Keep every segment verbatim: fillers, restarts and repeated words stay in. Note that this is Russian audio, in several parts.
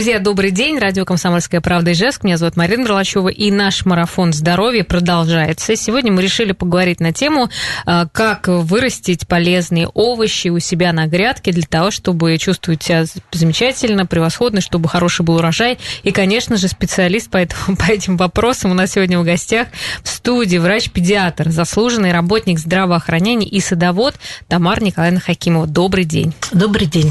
Друзья, добрый день. Радио «Комсомольская правда», Ижевск. Меня зовут Марина Горлачева, и наш марафон здоровья продолжается. Сегодня мы решили поговорить на тему, как вырастить полезные овощи у себя на грядке для того, чтобы чувствовать себя замечательно, превосходно, чтобы хороший был урожай. И, конечно же, специалист по этому, по этим вопросам у нас сегодня в гостях в студии врач-педиатр, заслуженный работник здравоохранения и садовод Тамара Николаевна Хакимова. Добрый день. Добрый день.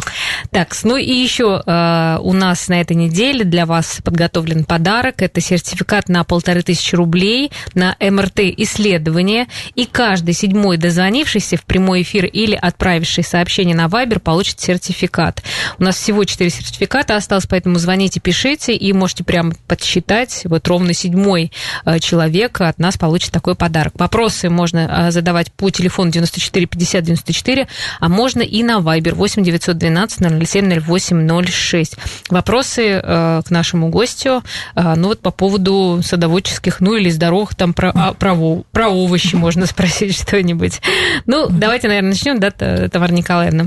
Так, ну и еще э, у нас на этой неделе для вас подготовлен подарок. Это сертификат на полторы тысячи рублей на эм эр тэ-исследование. И каждый седьмой дозвонившийся в прямой эфир или отправивший сообщение на Viber получит сертификат. У нас всего четыре сертификата осталось, поэтому звоните, пишите, и можете прямо подсчитать. Вот ровно седьмой человек от нас получит такой подарок. Вопросы можно задавать по телефону девяносто четыре пятьдесят девяносто четыре, а можно и на Viber восемь девятьсот двенадцать ноль ноль семь ноль восемь ноль шесть. Вопрос к нашему гостю, ну вот по поводу садоводческих, ну или здоровых, там про, а, про, про овощи можно спросить что-нибудь. Ну, давайте, наверное, начнем, да, Тамара Николаевна?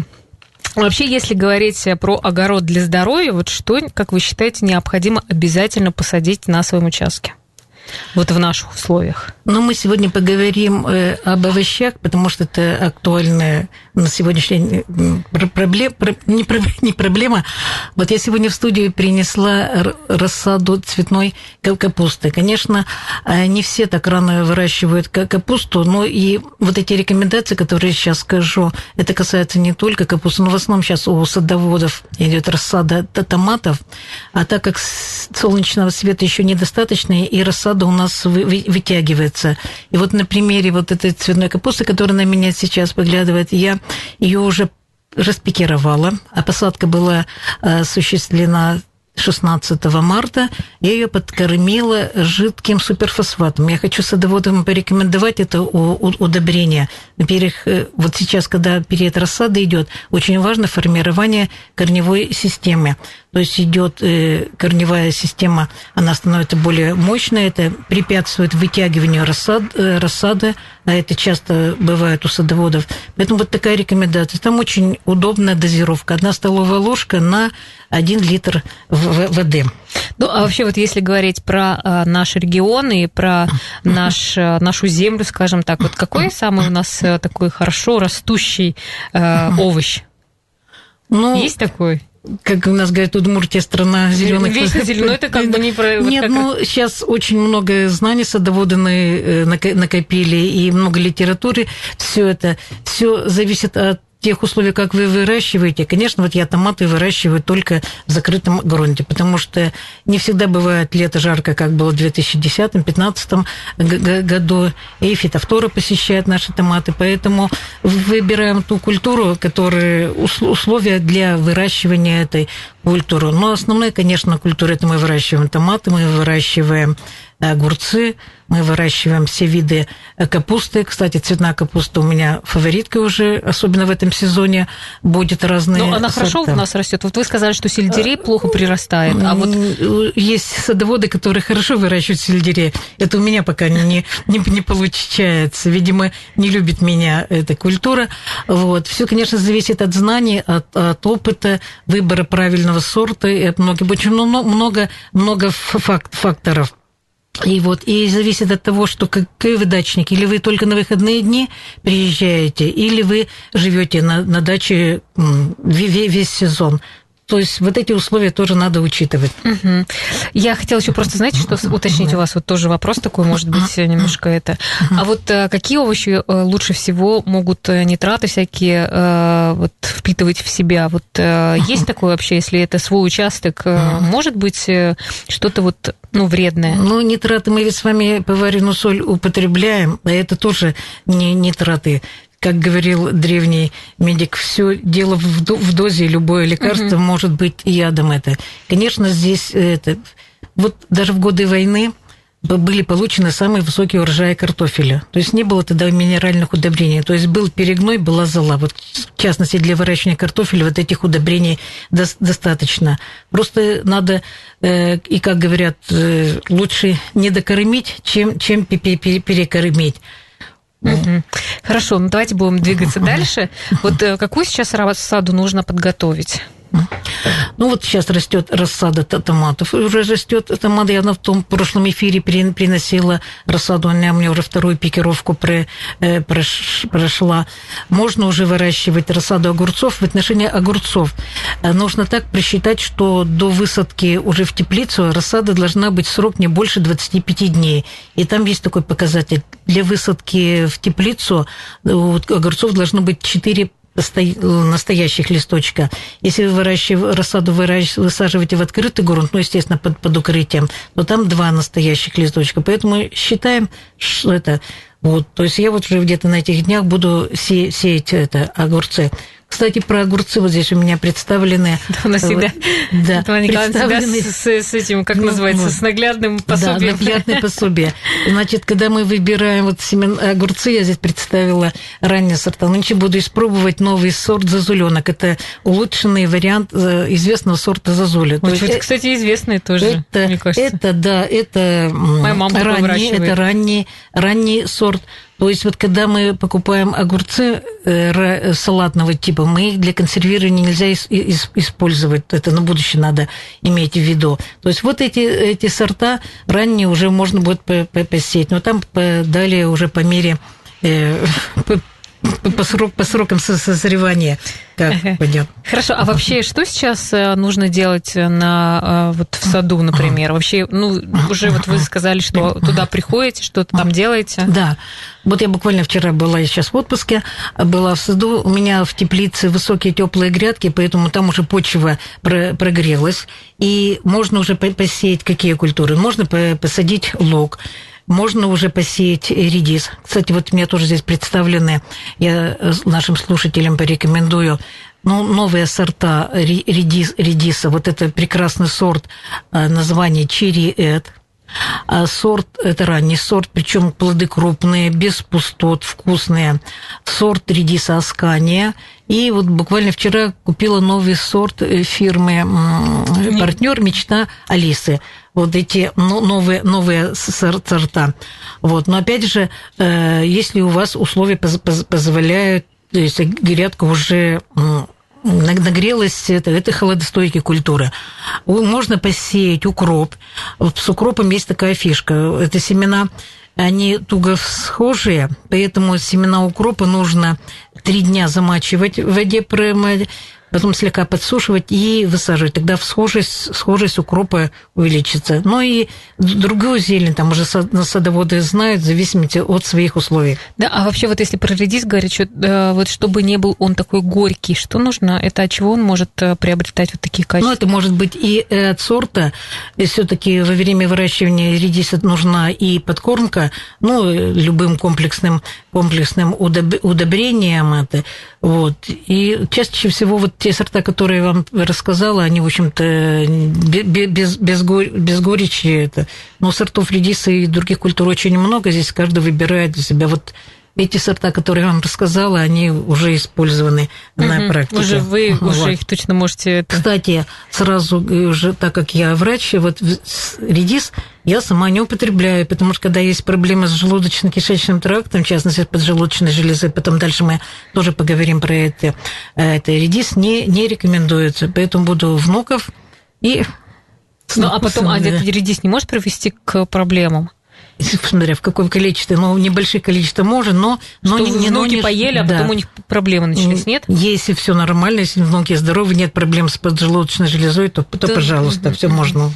Вообще, если говорить про огород для здоровья, вот что, как вы считаете, необходимо обязательно посадить на своем участке? Вот в наших условиях. Но мы сегодня поговорим об овощах, потому что это актуальная на сегодняшний день проблема, не проблема. Вот я сегодня в студию принесла рассаду цветной капусты. Конечно, не все так рано выращивают капусту, но и вот эти рекомендации, которые я сейчас скажу, это касается не только капусты, но в основном сейчас у садоводов идет рассада томатов, а так как солнечного света еще недостаточно, и рассада у нас вытягивается. И вот на примере вот этой цветной капусты, которая на меня сейчас поглядывает, я ее уже распикировала, а посадка была осуществлена шестнадцатого марта, я ее подкормила жидким суперфосфатом. Я хочу садоводам порекомендовать это удобрение. Во-первых, вот сейчас, когда период рассады идет, очень важно формирование корневой системы. То есть идет корневая система, она становится более мощной, это препятствует вытягиванию рассад, рассады, а это часто бывает у садоводов. Поэтому вот такая рекомендация. Там очень удобная дозировка. Одна столовая ложка на один литр воды. воды. Ну, а вообще, вот если говорить про э, наш регион и про наш, э, нашу землю, скажем так, вот какой самый у нас э, такой хорошо растущий э, овощ? Ну, есть такой? Как у нас говорят, Удмуртия страна зелёных. Вечно зелёной, это как бы не про... Нет, вот ну, как... сейчас очень много знаний садоводы накопили, и много литературы. Все это, все зависит от тех условий, как вы выращиваете. Конечно, вот я томаты выращиваю только в закрытом грунте, потому что не всегда бывает лето жарко, как было в две тысячи десятом — две тысячи пятнадцатом году, и фитофтора посещает наши томаты, поэтому выбираем ту культуру, которая условия для выращивания этой культуры. Но основная, конечно, культура – это мы выращиваем томаты, мы выращиваем огурцы, мы выращиваем все виды капусты. Кстати, цветная капуста у меня фаворитка уже, особенно в этом сезоне, будет разные. Но она сорта. Хорошо у нас растет. Вот вы сказали, что сельдерей плохо прирастает. А вот есть садоводы, которые хорошо выращивают сельдерей. Это у меня пока не, не, не получается. Видимо, не любит меня эта культура. Вот. Все, конечно, зависит от знаний, от, от опыта, выбора правильного сорта и от многих. Очень много, много, много факт, факторов. И вот, и зависит от того, что какой вы дачник, или вы только на выходные дни приезжаете, или вы живете на, на даче весь сезон. То есть вот эти условия тоже надо учитывать. Угу. Я хотела еще просто, знаете, что уточнить у вас вот тоже вопрос такой, может быть, немножко это. А вот какие овощи лучше всего могут нитраты всякие вот впитывать в себя? Вот есть такое вообще, если это свой участок, может быть, что-то вот, ну, вредное? Ну, нитраты мы ведь с вами поваренную соль употребляем, а это тоже не нитраты. Как говорил древний медик, все дело в дозе, любое лекарство uh-huh. может быть ядом. Это, конечно, здесь это, вот даже в годы войны были получены самые высокие урожаи картофеля. То есть не было тогда минеральных удобрений. То есть был перегной, была зола. Вот, в частности, для выращивания картофеля вот этих удобрений до- достаточно. Просто надо, э, и, как говорят, э, лучше не докормить, чем, чем перекормить. Mm-hmm. Хорошо, ну давайте будем двигаться mm-hmm. дальше. Вот э, какую сейчас рассаду нужно подготовить? Ну вот сейчас растет рассада томатов. Уже растет томат. Я в том прошлом эфире приносила рассаду. Она мне уже вторую пикировку прошла. Можно уже выращивать рассаду огурцов. В отношении огурцов нужно так просчитать, что до высадки уже в теплицу рассада должна быть срок не больше двадцати пяти дней. И там есть такой показатель. Для высадки в теплицу у огурцов должно быть четыре настоящих листочка. Если вы выращиваете, рассаду высаживаете в открытый грунт, ну, естественно, под, под укрытием, то там два настоящих листочка. Поэтому считаем, что это... Вот, то есть я вот уже где-то на этих днях буду се- сеять это, огурцы. Кстати, про огурцы вот здесь у меня представлены... Да, у нас всегда. Да, представлены... С, с этим, как ну, называется, вот. С наглядным пособием. Да, наглядное пособие. Значит, когда мы выбираем вот семен огурцы, я здесь представила ранние сорта. Нынче буду испробовать новый сорт зазулёнок. Это улучшенный вариант известного сорта зазуля. Ой, это, кстати, известный тоже, это, мне кажется. Это, да, это ранний, это ранний, ранний сорт. То есть вот когда мы покупаем огурцы салатного типа, мы их для консервирования нельзя использовать. Это на будущее надо иметь в виду. То есть вот эти, эти сорта ранние уже можно будет посеять. Но там далее уже по мере... По, срок, по срокам созревания так ага. пойдет. Хорошо, а вообще что сейчас нужно делать на, вот в саду, например? Вообще, ну, уже вот вы сказали, что туда приходите, что-то там делаете. Да, вот я буквально вчера была, я сейчас в отпуске, была в саду, у меня в теплице высокие теплые грядки, поэтому там уже почва прогрелась, и можно уже посеять какие культуры? Можно посадить лук, можно уже посеять редис. Кстати, вот у меня тоже здесь представлены, я нашим слушателям порекомендую, ну, новые сорта редис, редиса. Вот это прекрасный сорт, название Чири Эд. А сорт, это ранний сорт, причем плоды крупные, без пустот, вкусные. Сорт редиса Аскания. И вот буквально вчера купила новый сорт фирмы «Партнёр Мечта Алисы». Вот эти ну, новые, новые сорта. Вот. Но опять же, если у вас условия позволяют, то есть грядка уже... нагрелась, это, это холодостойкие культуры. Можно посеять укроп. С укропом есть такая фишка. Это семена, они туго схожие, поэтому семена укропа нужно три дня замачивать в воде, промыть, потом слегка подсушивать и высаживать. Тогда схожесть, схожесть укропа увеличится. Ну и другую зелень, там уже садоводы знают, в зависимости от своих условий. Да, а вообще вот если про редис говорить, что, вот чтобы не был он такой горький, что нужно? Это от чего он может приобретать вот такие качества? Ну, это может быть и от сорта. Всё-таки во время выращивания редиса нужна и подкормка, ну, любым комплексным, комплексным удобрением это. Вот. И чаще всего вот те сорта, которые я вам рассказала, они, в общем-то, без, без, без горечи. Это. Но сортов редиса и других культур очень много. Здесь каждый выбирает для себя. Вот эти сорта, которые я вам рассказала, они уже использованы угу. на практике. Уже вы вот. Уже их точно можете... Это... Кстати, сразу уже, так как я врач, вот редис... Я сама не употребляю, потому что когда есть проблемы с желудочно-кишечным трактом, в частности, с поджелудочной железой, потом дальше мы тоже поговорим про это, это редис не, не рекомендуется. Поэтому буду внуков и... Ну, а потом а этот редис не может привести к проблемам? Смотря в каком количестве, ну, в небольших количествах можно, но... но что не, внуки но не... поели, а да. потом у них проблемы начались, нет? Если все нормально, если внуки здоровы, нет проблем с поджелудочной железой, то, то да. пожалуйста, все можно.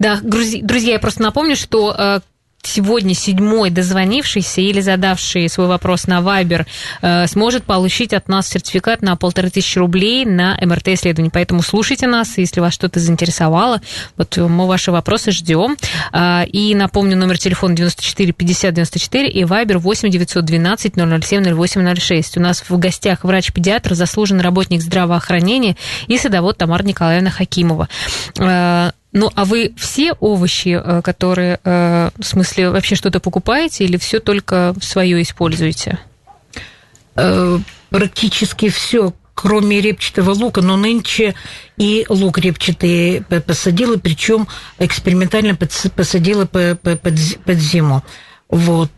Да, друзья, я просто напомню, что... Сегодня седьмой дозвонившийся или задавший свой вопрос на Вайбер э, сможет получить от нас сертификат на полторы тысячи рублей на эм эр тэ-исследование. Поэтому слушайте нас, если вас что-то заинтересовало. Вот мы ваши вопросы ждем. Э, и напомню, номер телефона девяносто четыре пятьдесят девяносто четыре и Вайбер восемь девятьсот двенадцать ноль ноль семь ноль восемь ноль шесть. У нас в гостях врач-педиатр, заслуженный работник здравоохранения и садовод Тамара Николаевна Хакимова. Э, Ну, а вы все овощи, которые, в смысле, вообще что-то покупаете или все только свое используете? Практически все, кроме репчатого лука, но нынче и лук репчатый посадила, причем экспериментально посадила под зиму. Вот.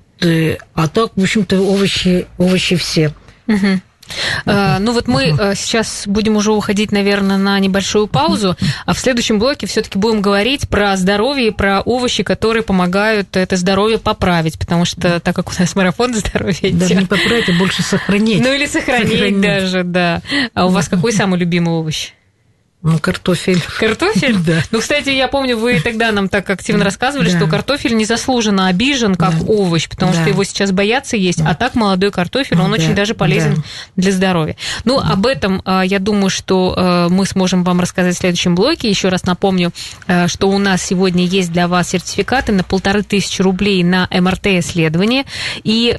А так, в общем-то, овощи, овощи все. Угу. Uh-huh. Ну вот мы uh-huh. сейчас будем уже уходить, наверное, на небольшую паузу, uh-huh. а в следующем блоке все-таки будем говорить про здоровье и про овощи, которые помогают это здоровье поправить, потому что так как у нас марафон здоровья... Даже не поправить, а больше сохранить. Ну или сохранить, сохранить даже, да. А у вас какой самый любимый овощ? Ну, картофель. Картофель? Да. Ну, кстати, я помню, вы тогда нам так активно рассказывали, да. что картофель незаслуженно обижен как да. овощ, потому да. что его сейчас боятся есть, да. а так молодой картофель, он да. очень даже полезен да. для здоровья. Ну, да. об этом, я думаю, что мы сможем вам рассказать в следующем блоке. Еще раз напомню, что у нас сегодня есть для вас сертификаты на полторы тысячи рублей на эм эр тэ-исследование, и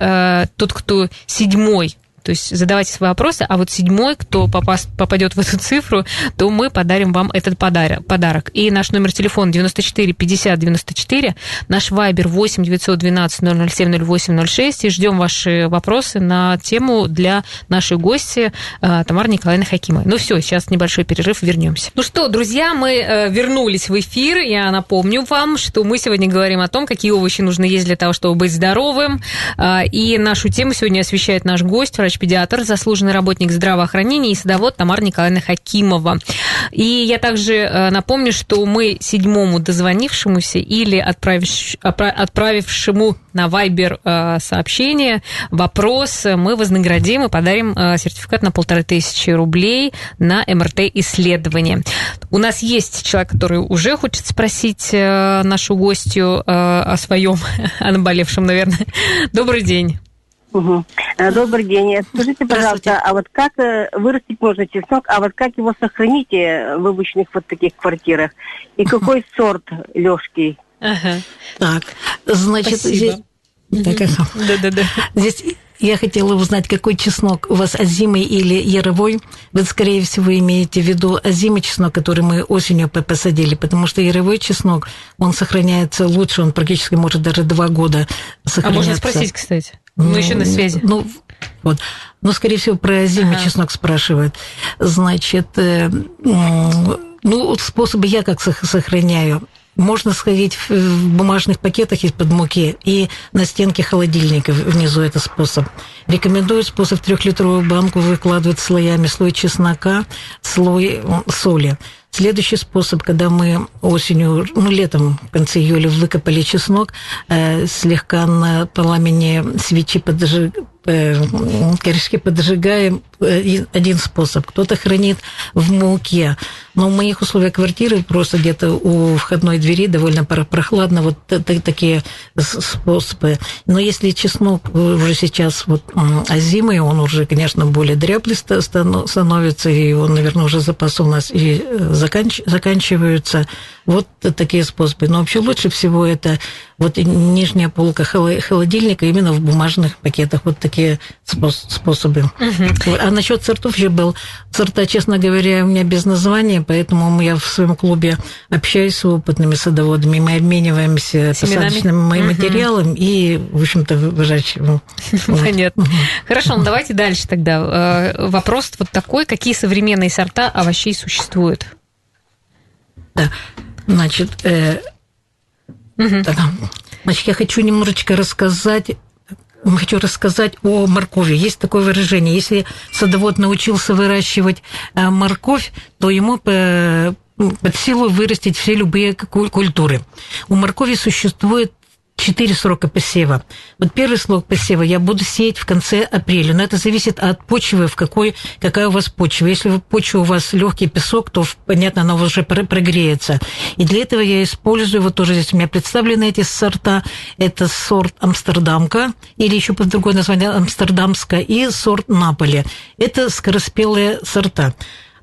тот, кто седьмой, то есть задавайте свои вопросы, а вот седьмой, кто попаст, попадет в эту цифру, то мы подарим вам этот подарок. И наш номер телефона девяносто четыре пятьдесят девяносто четыре, наш вайбер восемь девятьсот двенадцать ноль ноль семь ноль восемь ноль шесть. И ждем ваши вопросы на тему для нашей гости Тамары Николаевны Хакимовой. Ну все, сейчас небольшой перерыв, вернемся. Ну что, друзья, мы вернулись в эфир. Я напомню вам, что мы сегодня говорим о том, какие овощи нужно есть для того, чтобы быть здоровым. И нашу тему сегодня освещает наш гость, врач педиатр, заслуженный работник здравоохранения и садовод Тамара Николаевна Хакимова. И я также напомню, что мы седьмому дозвонившемуся или отправившему на Вайбер сообщение, вопрос, мы вознаградим и подарим сертификат на полторы тысячи рублей на эм эр тэ-исследование. У нас есть человек, который уже хочет спросить нашу гостью о своем, о наболевшем, наверное. Добрый день. Угу. Добрый день. Скажите, пожалуйста, а вот как вырастить можно чеснок, а вот как его сохранить в обычных вот таких квартирах? И какой сорт лёгкий? Ага. Так, значит, здесь... Да-да-да. Здесь я хотела узнать, какой чеснок у вас, озимый или яровой. Вы, скорее всего, имеете в виду озимый чеснок, который мы осенью посадили, потому что яровой чеснок, он сохраняется лучше, он практически может даже два года сохраняться. А можно спросить, кстати? Мы ну, еще на связи. Ну, вот. Но, скорее всего, про озимый ага. чеснок спрашивают. Значит, э, э, ну, способы я как сохраняю. Можно сходить в бумажных пакетах из-под муки и на стенке холодильника внизу это способ. Рекомендую способ: трехлитровую банку выкладывать слоями, слой чеснока, слой соли. Следующий способ, когда мы осенью, ну, летом, в конце июля выкопали чеснок, э, слегка на пламени свечи поджиг... э, корешки поджигаем. Э, один способ. Кто-то хранит в муке. Но в моих условиях квартиры просто где-то у входной двери довольно прохладно. Вот такие способы. Но если чеснок уже сейчас вот озимый, он уже, конечно, более дряблый становится, и он, наверное, уже запас у нас и заканчиваются. Вот такие способы. Но вообще лучше всего это вот нижняя полка холодильника именно в бумажных пакетах. Вот такие способы. Угу. А насчет сортов еще был. Сорта, честно говоря, у меня без названия, поэтому я в своем клубе общаюсь с опытными садоводами. Мы обмениваемся посадочным моим угу. материалом и, в общем-то, выращиваем. Понятно. Угу. Хорошо, ну давайте дальше тогда. Вопрос вот такой. Какие современные сорта овощей существуют? Да, значит, э, угу. так, значит, я хочу немножечко рассказать, хочу рассказать о моркови. Есть такое выражение: если садовод научился выращивать морковь, то ему под силу вырастить все любые культуры. У моркови существует четыре срока посева. Вот первый срок посева я буду сеять в конце апреля, но это зависит от почвы, в какой, какая у вас почва. Если почва у вас легкий песок, то, понятно, она уже прогреется. И для этого я использую, вот тоже здесь у меня представлены эти сорта, это сорт Амстердамка, или еще под другое название Амстердамская, и сорт Наполе. Это скороспелые сорта.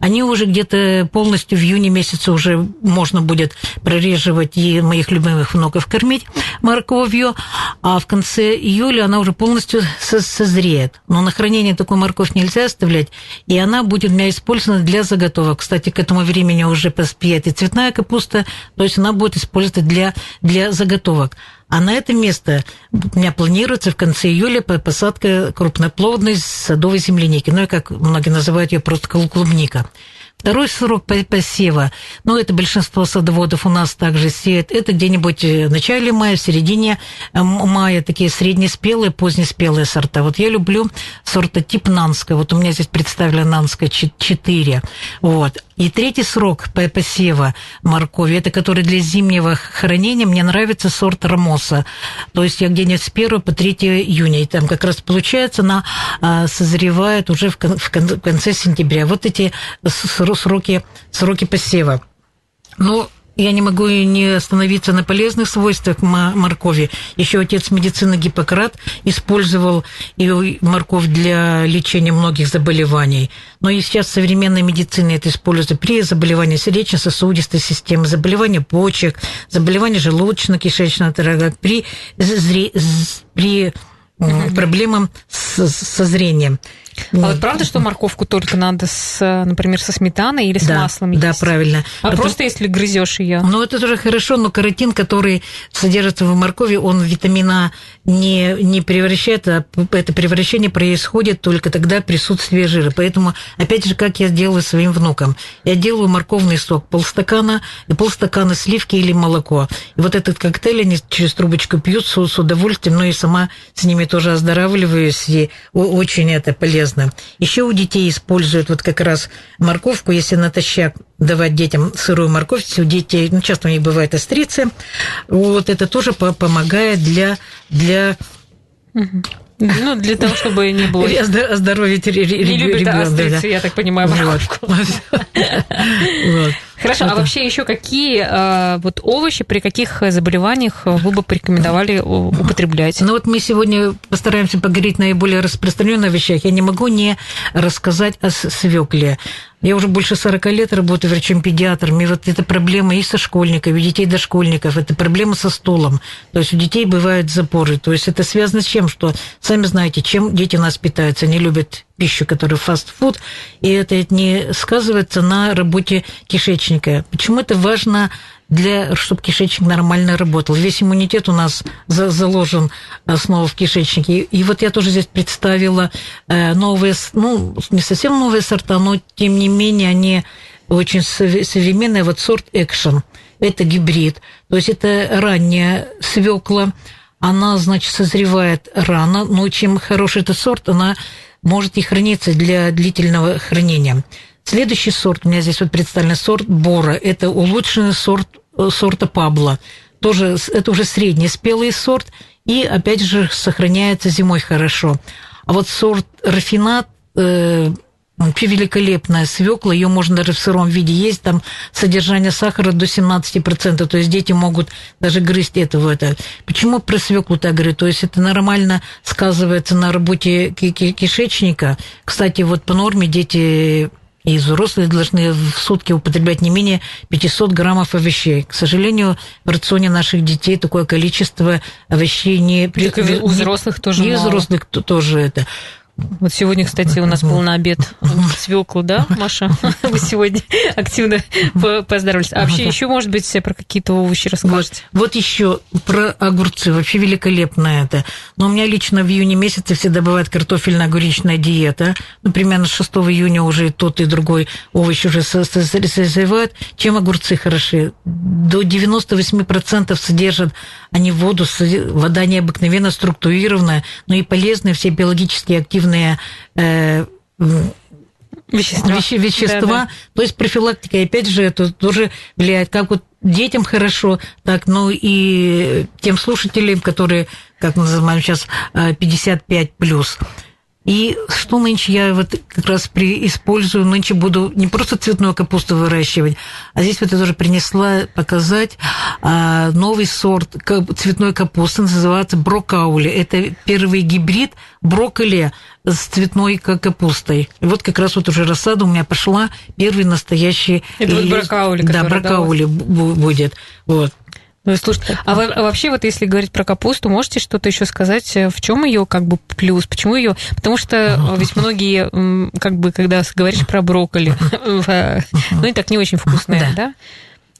Они уже где-то полностью в июне месяце уже можно будет прореживать и моих любимых внуков кормить морковью, а в конце июля она уже полностью созреет. Но на хранение такую морковь нельзя оставлять, и она будет у меня использована для заготовок. Кстати, к этому времени уже поспеет и цветная капуста, то есть она будет использована для, для заготовок. А на это место у меня планируется в конце июля посадка крупноплодной садовой земляники. Ну, и как многие называют ее, просто клубника. Второй срок посева, ну, это большинство садоводов у нас также сеет, это где-нибудь в начале мая, в середине мая, такие среднеспелые, позднеспелые сорта. Вот я люблю сорта тип Нанская, вот у меня здесь представлена Нанская четыре, вот. И третий срок посева моркови, это который для зимнего хранения, мне нравится сорт Ромоса, то есть я где-нибудь с первого по третье июня, и там как раз получается, она созревает уже в конце сентября. Вот эти сроки, сроки посева. Но я не могу не остановиться на полезных свойствах моркови. Еще отец медицины Гиппократ использовал и морковь для лечения многих заболеваний. Но и сейчас в современной медицине это используется при заболевании сердечно-сосудистой системы, заболевании почек, заболевании желудочно-кишечного тракта, при, зре... при проблемам с... со зрением. А вот правда, что морковку только надо, с, например, со сметаной или с да, маслом есть? Да, правильно. А это... просто если грызешь ее? Ну, это тоже хорошо, но каротин, который содержится в моркови, он витамина не, не превращает, а это превращение происходит только тогда при присутствии жира. Поэтому, опять же, как я делаю своим внукам. Я делаю морковный сок полстакана и полстакана сливки или молоко. И вот этот коктейль они через трубочку пьют с, с удовольствием, но и сама с ними тоже оздоравливаюсь, и очень это полезно. Еще у детей используют вот как раз морковку, если натощак давать детям сырую морковь, если у детей, ну, часто у них бывает острицы, вот это тоже помогает для... для... Угу. Ну, для того, чтобы не было... Оздоровить ребенка. Не любит острицы, я так понимаю, морковку. Хорошо, а вообще еще какие вот овощи, при каких заболеваниях вы бы порекомендовали употреблять? Ну, вот мы сегодня постараемся поговорить о наиболее распространенных вещах. Я не могу не рассказать о свекле. Я уже больше сорока лет работаю врачом-педиатром, и вот эта проблема и со школьниками, и у детей дошкольников, это проблема со стулом. То есть у детей бывают запоры. То есть это связано с чем? Что, сами знаете, чем дети у нас питаются, они любят пищу, которая фастфуд, и это не сказывается на работе кишечника. Почему это важно, для, чтобы кишечник нормально работал? Весь иммунитет у нас за, заложен снова в кишечнике. И, и вот я тоже здесь представила новые, ну, не совсем новые сорта, но, тем не менее, они очень современные. Вот сорт Action. Это гибрид. То есть это ранняя свекла. Она, значит, созревает рано, но чем хороший этот сорт, она может и храниться для длительного хранения. Следующий сорт, у меня здесь вот представлен сорт Бора, это улучшенный сорт сорта Пабло. Тоже, это уже среднеспелый сорт, и опять же сохраняется зимой хорошо. А вот сорт Рафинад, э, вообще великолепная свекла, ее можно даже в сыром виде есть, там содержание сахара до семнадцати процентов, то есть дети могут даже грызть этого. Это. Почему про свеклу так говорю? То есть это нормально сказывается на работе кишечника. Кстати, вот по норме дети... и взрослые должны в сутки употреблять не менее пятисот граммов овощей. К сожалению, в рационе наших детей такое количество овощей не... Так и у взрослых тоже мало. И у взрослых тоже это... Вот сегодня, кстати, у нас был на обед свёкла, да, Маша? Вы сегодня активно поздоровались. А вообще еще, может быть, про какие-то овощи расскажете? Вот, вот еще про огурцы. Вообще великолепно это. Но у меня лично в июне месяце всегда бывает картофельно-огуречная диета. Ну, примерно шестого июня уже и тот, и другой овощ уже созревает. Чем огурцы хороши? До девяноста восьми процентов содержат они воду. Вода необыкновенно структурированная, но и полезные все биологически активные вещества, вещества. Да, да. То есть профилактика, и опять же, это тоже влияет, как вот детям хорошо, так, ну и тем слушателям, которые, как мы называем сейчас, пятьдесят пять плюс. И что нынче я вот как раз при, использую, нынче буду не просто цветную капусту выращивать, а здесь вот я тоже принесла показать новый сорт цветной капусты, называется брокаули. Это первый гибрид брокколи с цветной капустой. Вот как раз вот уже рассада у меня пошла, первый настоящий... Это вот брокаули, да, брокаули будет. Вот. Ну, слушай, а вообще, вот если говорить про капусту, можете что-то еще сказать, в чем ее как бы плюс? Почему ее? Потому что ведь многие, как бы, когда говоришь про брокколи, ну и так не очень вкусная, да?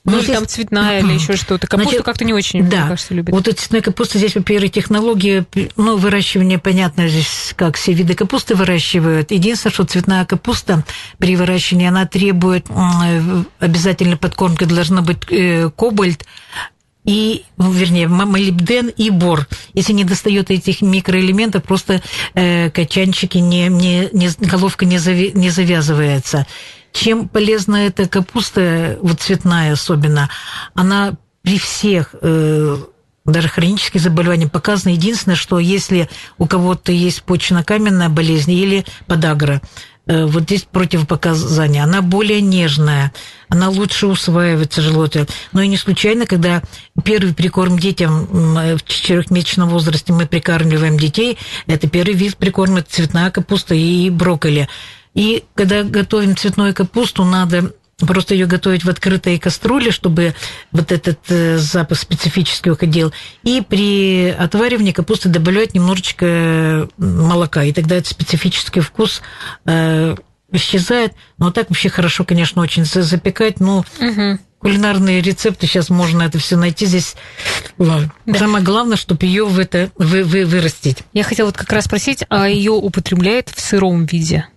Ну, или там цветная, или еще что-то. Капусту, значит, как-то не очень, да, мне кажется, любят. Вот эта цветная капуста, здесь, во-первых, технология, ну, выращивания, понятно, здесь как все виды капусты выращивают. Единственное, что цветная капуста при выращивании, она требует, обязательно подкормка должна быть кобальт, и, вернее, молибден и бор. Если не достает этих микроэлементов, просто э, качанчики, не, не, не, головка не, зави, не завязывается. Чем полезна эта капуста, вот цветная особенно, она при всех... Э, даже хронические заболевания показаны. Единственное, что если у кого-то есть почечно-каменная болезнь или подагра, вот здесь противопоказания. Она более нежная, она лучше усваивается желудком. Но и не случайно, когда первый прикорм детям в четырёхмесячном возрасте мы прикармливаем детей, это первый вид прикорма – цветная капуста и брокколи. И когда готовим цветную капусту, надо... Просто ее готовить в открытой кастрюле, чтобы вот этот э, запах специфически уходил. И при отваривании капусты добавлять немножечко молока. И тогда этот специфический вкус э, исчезает. Но так вообще хорошо, конечно, очень запекать. Но угу. Кулинарные рецепты сейчас можно это все найти здесь. Да. Самое главное, чтобы ее в это вы, вы, вырастить. Я хотела вот как раз спросить, а ее употребляют в сыром виде?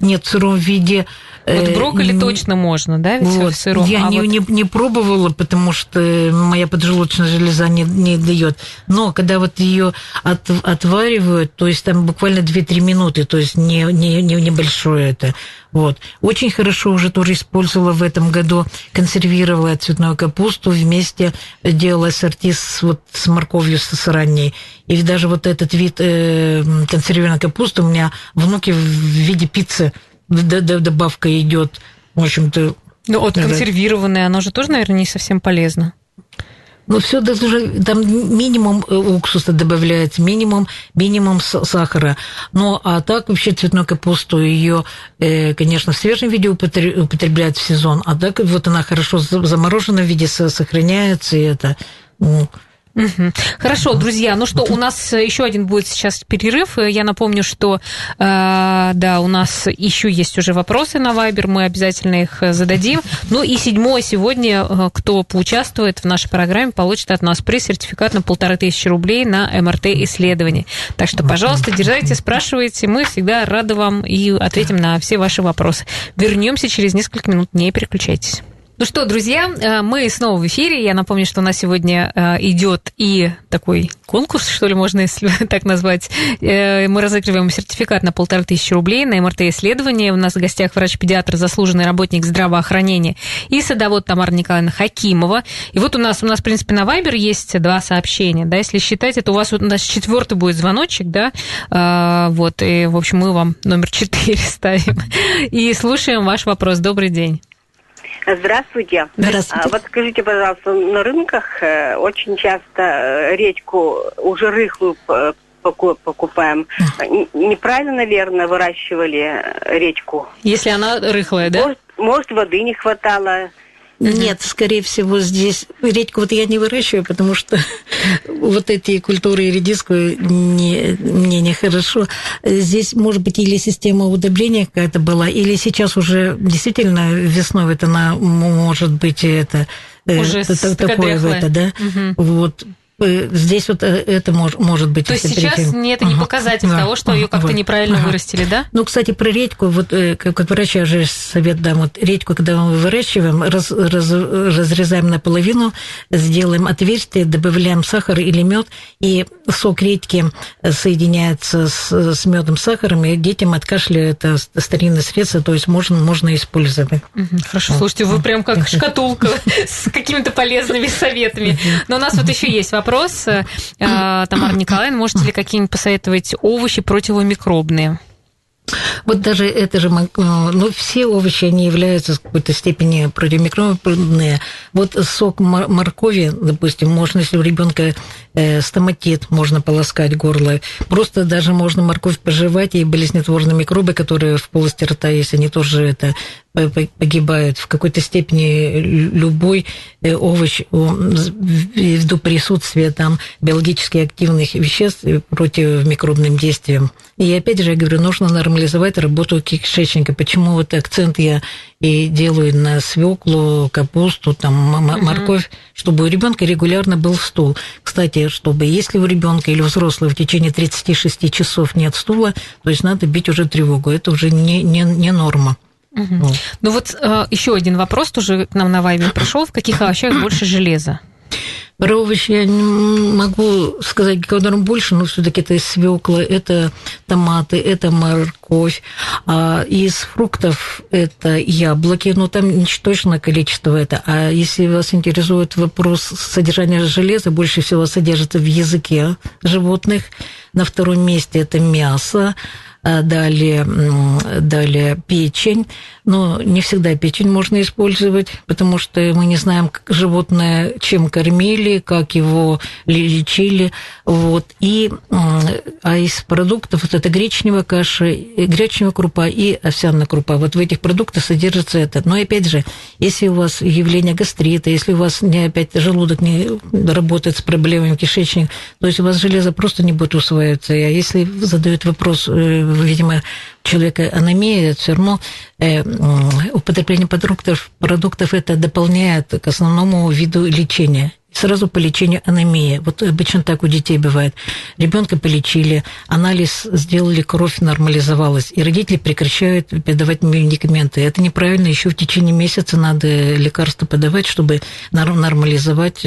Нет, в сыром виде... Вот брокколи э, точно можно, да, ведь вот, в сыром? Я а не, вот... не, не пробовала, потому что моя поджелудочная железа не, не дает. Но когда вот ее от, отваривают, то есть там буквально две-три минуты, то есть не, не, не, небольшое это. Вот. Очень хорошо уже тоже использовала в этом году, консервировала цветную капусту, вместе делала ассорти с, вот, с морковью с ранней. И даже вот этот вид э, консервированной капусты у меня внуки в виде пиццы добавка идет, в общем-то... Ну, от консервированной, оно же тоже, наверное, не совсем полезно. Ну, все даже там минимум уксуса добавляется, минимум, минимум сахара. Ну, а так вообще цветную капусту ее, конечно, в свежем виде употребляют в сезон, а так вот она хорошо в замороженном виде сохраняется, и это... Угу. Хорошо, друзья, ну что, у нас еще один будет сейчас перерыв. Я напомню, что э, да, у нас еще есть уже вопросы на Вайбер, мы обязательно их зададим. Ну и седьмое сегодня, кто поучаствует в нашей программе, получит от нас пресс-сертификат на полторы тысячи рублей на эм эр тэ-исследование. Так что, пожалуйста, дерзайте, спрашивайте, мы всегда рады вам и ответим на все ваши вопросы. Вернемся через несколько минут, не переключайтесь. Ну что, друзья, мы снова в эфире. Я напомню, что у нас сегодня идет и такой конкурс, что ли, можно так назвать. Мы разыгрываем сертификат на полторы тысячи рублей на эм эр тэ-исследование. У нас в гостях врач-педиатр, заслуженный работник здравоохранения и садовод Тамара Николаевна Хакимова. И вот у нас, у нас в принципе, на Вайбер есть два сообщения. Да, если считать, это у вас, у нас четвертый будет звоночек, да, вот, и, в общем, мы вам номер четыре ставим. И слушаем ваш вопрос. Добрый день. Здравствуйте. Здравствуйте. Вот скажите, пожалуйста, на рынках очень часто редьку уже рыхлую покупаем. Неправильно, наверное, выращивали редьку. Если она рыхлая, да? Может, может воды не хватало. Нет, скорее всего, здесь редьку вот я не выращиваю, потому что вот эти культуры и редиску не, мне нехорошо. Здесь, может быть, или система удобрения какая-то была, или сейчас уже действительно весной вот она может быть это, уже это такое в это, да? Угу. Вот. Здесь вот это мож, может быть... То есть сейчас это не показатель ага. того, что ага. ее как-то вот. неправильно ага. вырастили, да? Ну, кстати, про редьку, вот как, как врач, я же совет дам, вот редьку, когда мы выращиваем, раз, раз, разрезаем наполовину, сделаем отверстие, добавляем сахар или мед, и сок редьки соединяется с, с медом, сахаром, и детям от кашля это старинное средство, то есть можно, можно использовать. Угу. Хорошо, вот. Слушайте, вы прям как шкатулка с какими-то полезными советами. Но у нас вот еще есть вопрос. Вопрос, Тамара Николаевна, можете ли какие-нибудь посоветовать овощи противомикробные? Вот даже это же, ну, все овощи, они являются в какой-то степени противомикробные. Вот сок моркови, допустим, можно, если у ребенка э, стоматит, можно полоскать горло. Просто даже можно морковь пожевать, и болезнетворные микробы, которые в полости рта есть, они тоже это погибают. В какой-то степени любой овощ ввиду присутствия там биологически активных веществ против микробным действиям. И опять же, я говорю, нужно нормализовать работу кишечника. Почему вот акцент я и делаю на свеклу, капусту, там, морковь, mm-hmm. чтобы у ребенка регулярно был стул. Кстати, чтобы если у ребенка или у взрослого в течение тридцати шести часов нет стула, то есть надо бить уже тревогу. Это уже не, не, не норма. Угу. Ну. ну вот э, еще один вопрос тоже к нам на вайбе пришел. В каких овощах больше железа? Про овощи я не могу сказать, которым больше, но все-таки это свекла, это томаты, это морковь. А из фруктов это яблоки, но там ничтожное количество это. А если вас интересует вопрос содержания железа, больше всего содержится в языке животных. На втором месте это мясо. Далее, далее печень. Но не всегда печень можно использовать, потому что мы не знаем, как животное чем кормили, как его лечили. Вот. И, а из продуктов вот это гречневая каша, гречневая крупа и овсяная крупа. Вот в этих продуктах содержится это. Но опять же, если у вас явление гастрита, если у вас не, опять желудок не работает с проблемами кишечника, то есть у вас железо просто не будет усваиваться. А если задают вопрос, видимо, человека анемия, все равно э, употребление продуктов, продуктов это дополняет к основному виду лечения. Сразу по лечению анемии. Вот обычно так у детей бывает. Ребенка полечили, анализ сделали, кровь нормализовалась, и родители прекращают подавать медикаменты. Это неправильно. Еще в течение месяца надо лекарства подавать, чтобы нормализовать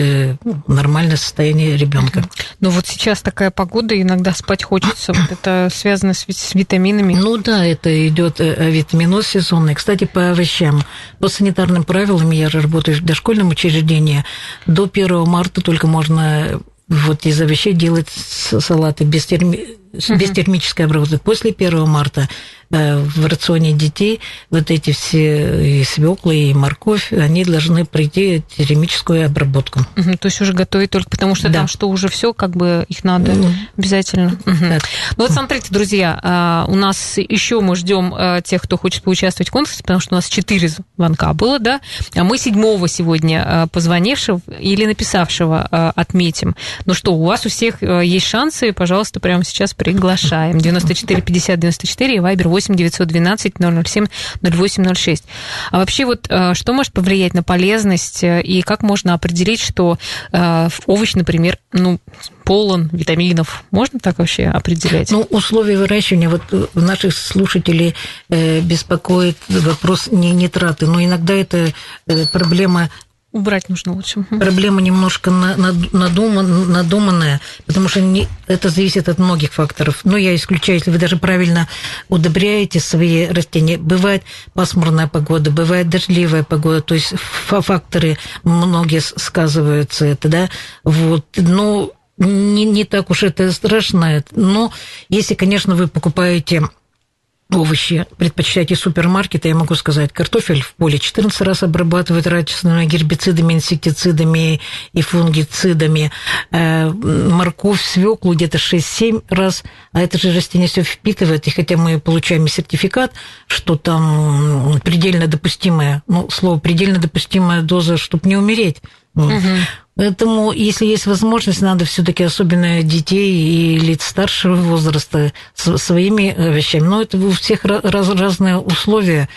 нормальное состояние ребенка. Но вот сейчас такая погода, иногда спать хочется. Вот это связано с витаминами? Ну да, это идет витаминоз сезонный. Кстати, по овощам. По санитарным правилам я работаю в дошкольном учреждении. До первого марта только можно вот из овощей делать салаты без, терми... uh-huh. без термической обработки. После первого марта в рационе детей вот эти все и свёкла, и морковь, они должны пройти термическую обработку. Uh-huh. То есть уже готовить только потому, что да. там что уже все, как бы их надо uh-huh. обязательно. Uh-huh. Uh-huh. Ну вот смотрите, друзья, у нас еще мы ждем тех, кто хочет поучаствовать в конкурсе, потому что у нас четыре звонка было, да? А мы седьмого сегодня позвонившего или написавшего отметим. Ну что, у вас у всех есть шансы, пожалуйста, прямо сейчас приглашаем. девяносто четыре пятьдесят девяносто четыре и Вайбер восемь девятьсот двенадцать ноль ноль семь ноль восемь ноль шесть. А вообще, вот что может повлиять на полезность, и как можно определить, что э, овощ, например, ну, полон витаминов? Можно так вообще определять? Ну, условия выращивания. Вот наших слушателей э, беспокоит вопрос не нитраты, но иногда это э, проблема... Убрать нужно лучше. Проблема немножко надуманная, потому что не, это зависит от многих факторов. Но я исключаю, если вы даже правильно удобряете свои растения. Бывает пасмурная погода, бывает дождливая погода, то есть факторы многие сказываются. Это, да? Вот. Но не, не так уж это страшно. Но если, конечно, вы покупаете... овощи предпочитайте супермаркеты, я могу сказать, картофель в поле четырнадцать раз обрабатывают рачественными гербицидами, инсектицидами и фунгицидами, морковь, свеклу где-то шесть-семь раз, а это же растение все впитывает, и хотя мы получаем сертификат, что там предельно допустимая, ну, слово «предельно допустимая доза», чтобы не умереть. Mm-hmm. Поэтому, если есть возможность, надо все-таки, особенно детей и лиц старшего возраста, своими овощами. Но это у всех раз, разные условия.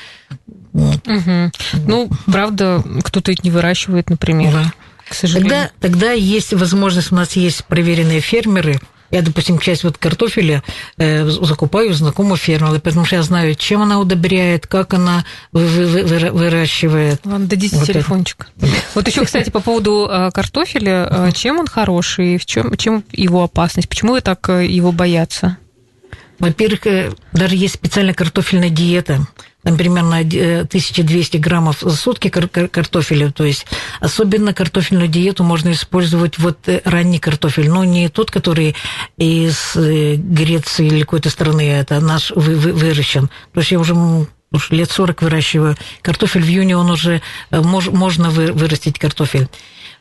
Угу. Ну, правда, кто-то это не выращивает, например. Да. К сожалению. Тогда, тогда есть возможность, у нас есть проверенные фермеры. Я, допустим, часть вот картофеля э, закупаю у знакомого фермера, потому что я знаю, чем она удобряет, как она вы- вы- вы- выращивает. Ладно, дадите вот телефончик. Это. Вот еще, кстати, по поводу картофеля. Чем он хороший, в чем, чем его опасность, почему так его боятся? Во-первых, даже есть специальная картофельная диета. Там примерно тысяча двести граммов за сутки кар- кар- картофеля. То есть особенно картофельную диету можно использовать вот ранний картофель. Но не тот, который из Греции или какой-то страны, это наш вы- вы- выращен. То есть я уже... Уж лет сорок выращиваю. Картофель в июне, он уже... Мож, можно вы, вырастить картофель.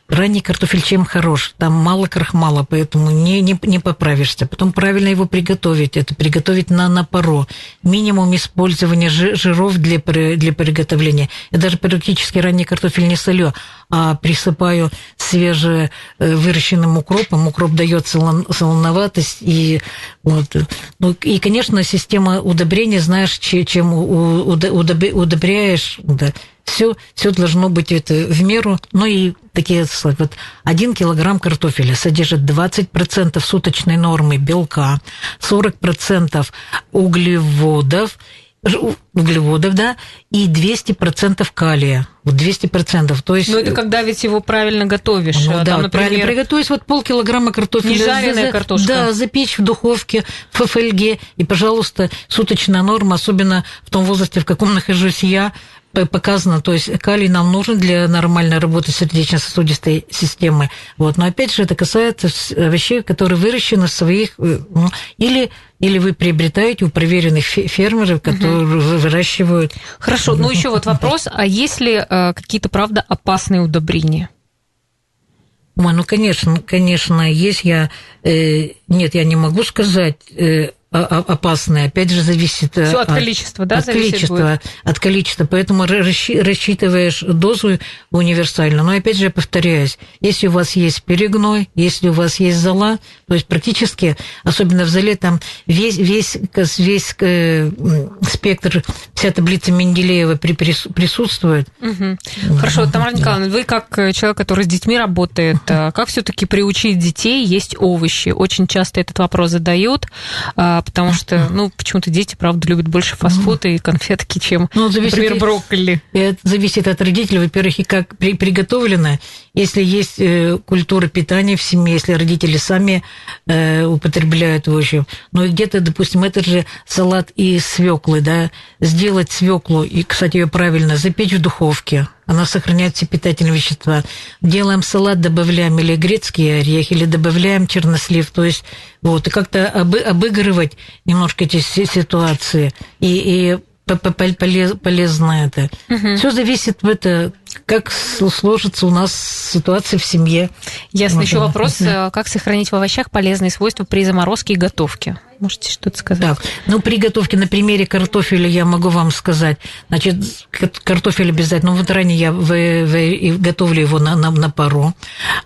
Ранний картофель чем хорош? Там мало крахмала, поэтому не, не, не поправишься. Потом правильно его приготовить. Это приготовить на, на пару. Минимум использования жиров для, для приготовления. Я даже практически ранний картофель не солю, а присыпаю свежевыращенным укропом. Укроп дает солоноватость. И, вот. Ну, и, конечно, система удобрения, знаешь, чем удобряешь... Да. Все, все должно быть это в меру. Ну и такие вот один килограмм картофеля содержит двадцать процентов суточной нормы белка, сорок процентов углеводов, углеводов, да, и двести процентов калия. Вот двести процентов. То есть... Ну, это когда ведь его правильно готовишь. Ну, а да, там, например... правильно приготовишь. Вот полкилограмма картофеля. Не жареная за... картошка. Да, запечь в духовке, в фольге. И, пожалуйста, суточная норма, особенно в том возрасте, в каком нахожусь я, показано, то есть калий нам нужен для нормальной работы сердечно-сосудистой системы. Вот. Но опять же, это касается вещей, которые выращены в своих... Или, или вы приобретаете у проверенных фермеров, которые угу. выращивают... Хорошо, ну еще вот вопрос, а есть ли какие-то, правда, опасные удобрения? Ой, ну, конечно, конечно, есть. Я... Нет, я не могу сказать... опасные, опять же, зависит Всё от, от количества, да, от количества, от количества, поэтому рассчитываешь дозу универсально. Но опять же, я повторяюсь, если у вас есть перегной, если у вас есть зола, то есть практически, особенно в золе, там весь, весь, весь э, спектр, вся таблица Менделеева при, присутствует. Угу. Да. Хорошо, Тамара Николаевна, да. Вы как человек, который с детьми работает, угу. как все-таки приучить детей есть овощи? Очень часто этот вопрос задают. Потому что, ну, почему-то дети, правда, любят больше фастфуд и конфетки, чем, ну, зависит, например, брокколи. Это зависит от родителей, во-первых, и как приготовлено. Если есть культура питания в семье, если родители сами употребляют овощи. Ну, и где-то, допустим, этот же салат из свеклы, да, сделать свеклу и, кстати, ее правильно запечь в духовке. Она сохраняет все питательные вещества. Делаем салат, добавляем или грецкие орехи, или добавляем чернослив. То есть вот, и как-то обы- обыгрывать немножко эти ситуации. И, и полезно это. Угу. Все зависит от этого, как сложится у нас ситуация в семье. Ясно. Вот. Еще вопрос, как сохранить в овощах полезные свойства при заморозке и готовке? Можете что-то сказать? Так, ну, при готовке, на примере картофеля я могу вам сказать. Значит, картофель обязательно. Ну, вот ранее я в, в, готовлю его на, на, на пару.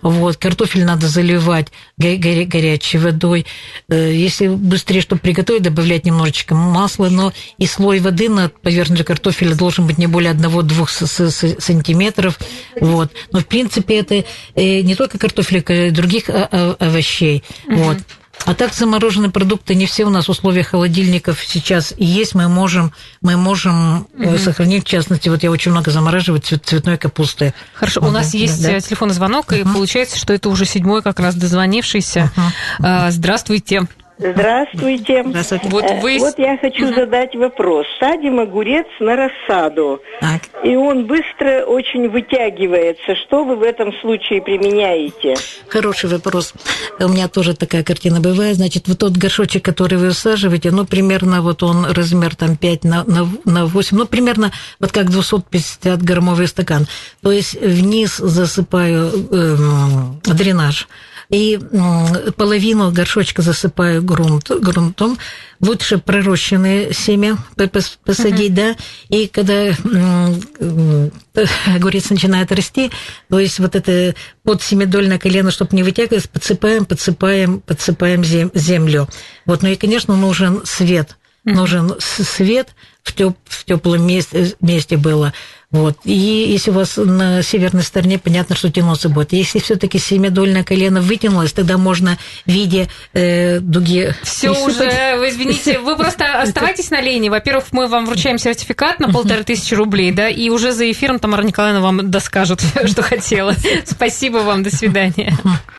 Вот, картофель надо заливать горя, горячей водой. Если быстрее, чтобы приготовить, добавлять немножечко масла, но и слой воды на поверхности картофеля должен быть не более одного-двух сантиметров. Вот. Но, в принципе, это не только картофель, а и других овощей. Угу. Вот. А так замороженные продукты не все у нас в условиях холодильников сейчас и есть. Мы можем, мы можем mm-hmm. сохранить, в частности, вот я очень много замораживаю цвет, цветной капусты. Хорошо, вот, у нас да, есть да. телефонный звонок, uh-huh. и получается, что это уже седьмой как раз дозвонившийся. Uh-huh. Uh, здравствуйте. Здравствуйте. Здравствуйте. Вот, вы... вот я хочу угу. задать вопрос. Садим огурец на рассаду, так. и он быстро очень вытягивается. Что вы в этом случае применяете? Хороший вопрос. У меня тоже такая картина бывает. Значит, вот тот горшочек, который вы высаживаете, ну, примерно вот он размер там пять на восемь, ну, примерно вот как двести пятьдесят граммовый стакан. То есть вниз засыпаю эм, дренаж. И половину горшочка засыпаю грунт, грунтом. Лучше пророщенные семя посадить, uh-huh. да. И когда огурец начинает расти, то есть вот это под семидольное колено, чтобы не вытягивалось, подсыпаем, подсыпаем, подсыпаем землю. Вот. Ну и, конечно, нужен свет. Uh-huh. Нужен свет в тёп, в тёплом месте, месте было. Вот. И если у вас на северной стороне, понятно, что тянуться будет. Если все-таки семидольное колено вытянулось, тогда можно в виде э, дуги... Все уже, вы извините, вы просто оставайтесь на линии. Во-первых, мы вам вручаем сертификат на полторы тысячи рублей, да, и уже за эфиром Тамара Николаевна вам доскажет, что хотела. Спасибо вам, до свидания.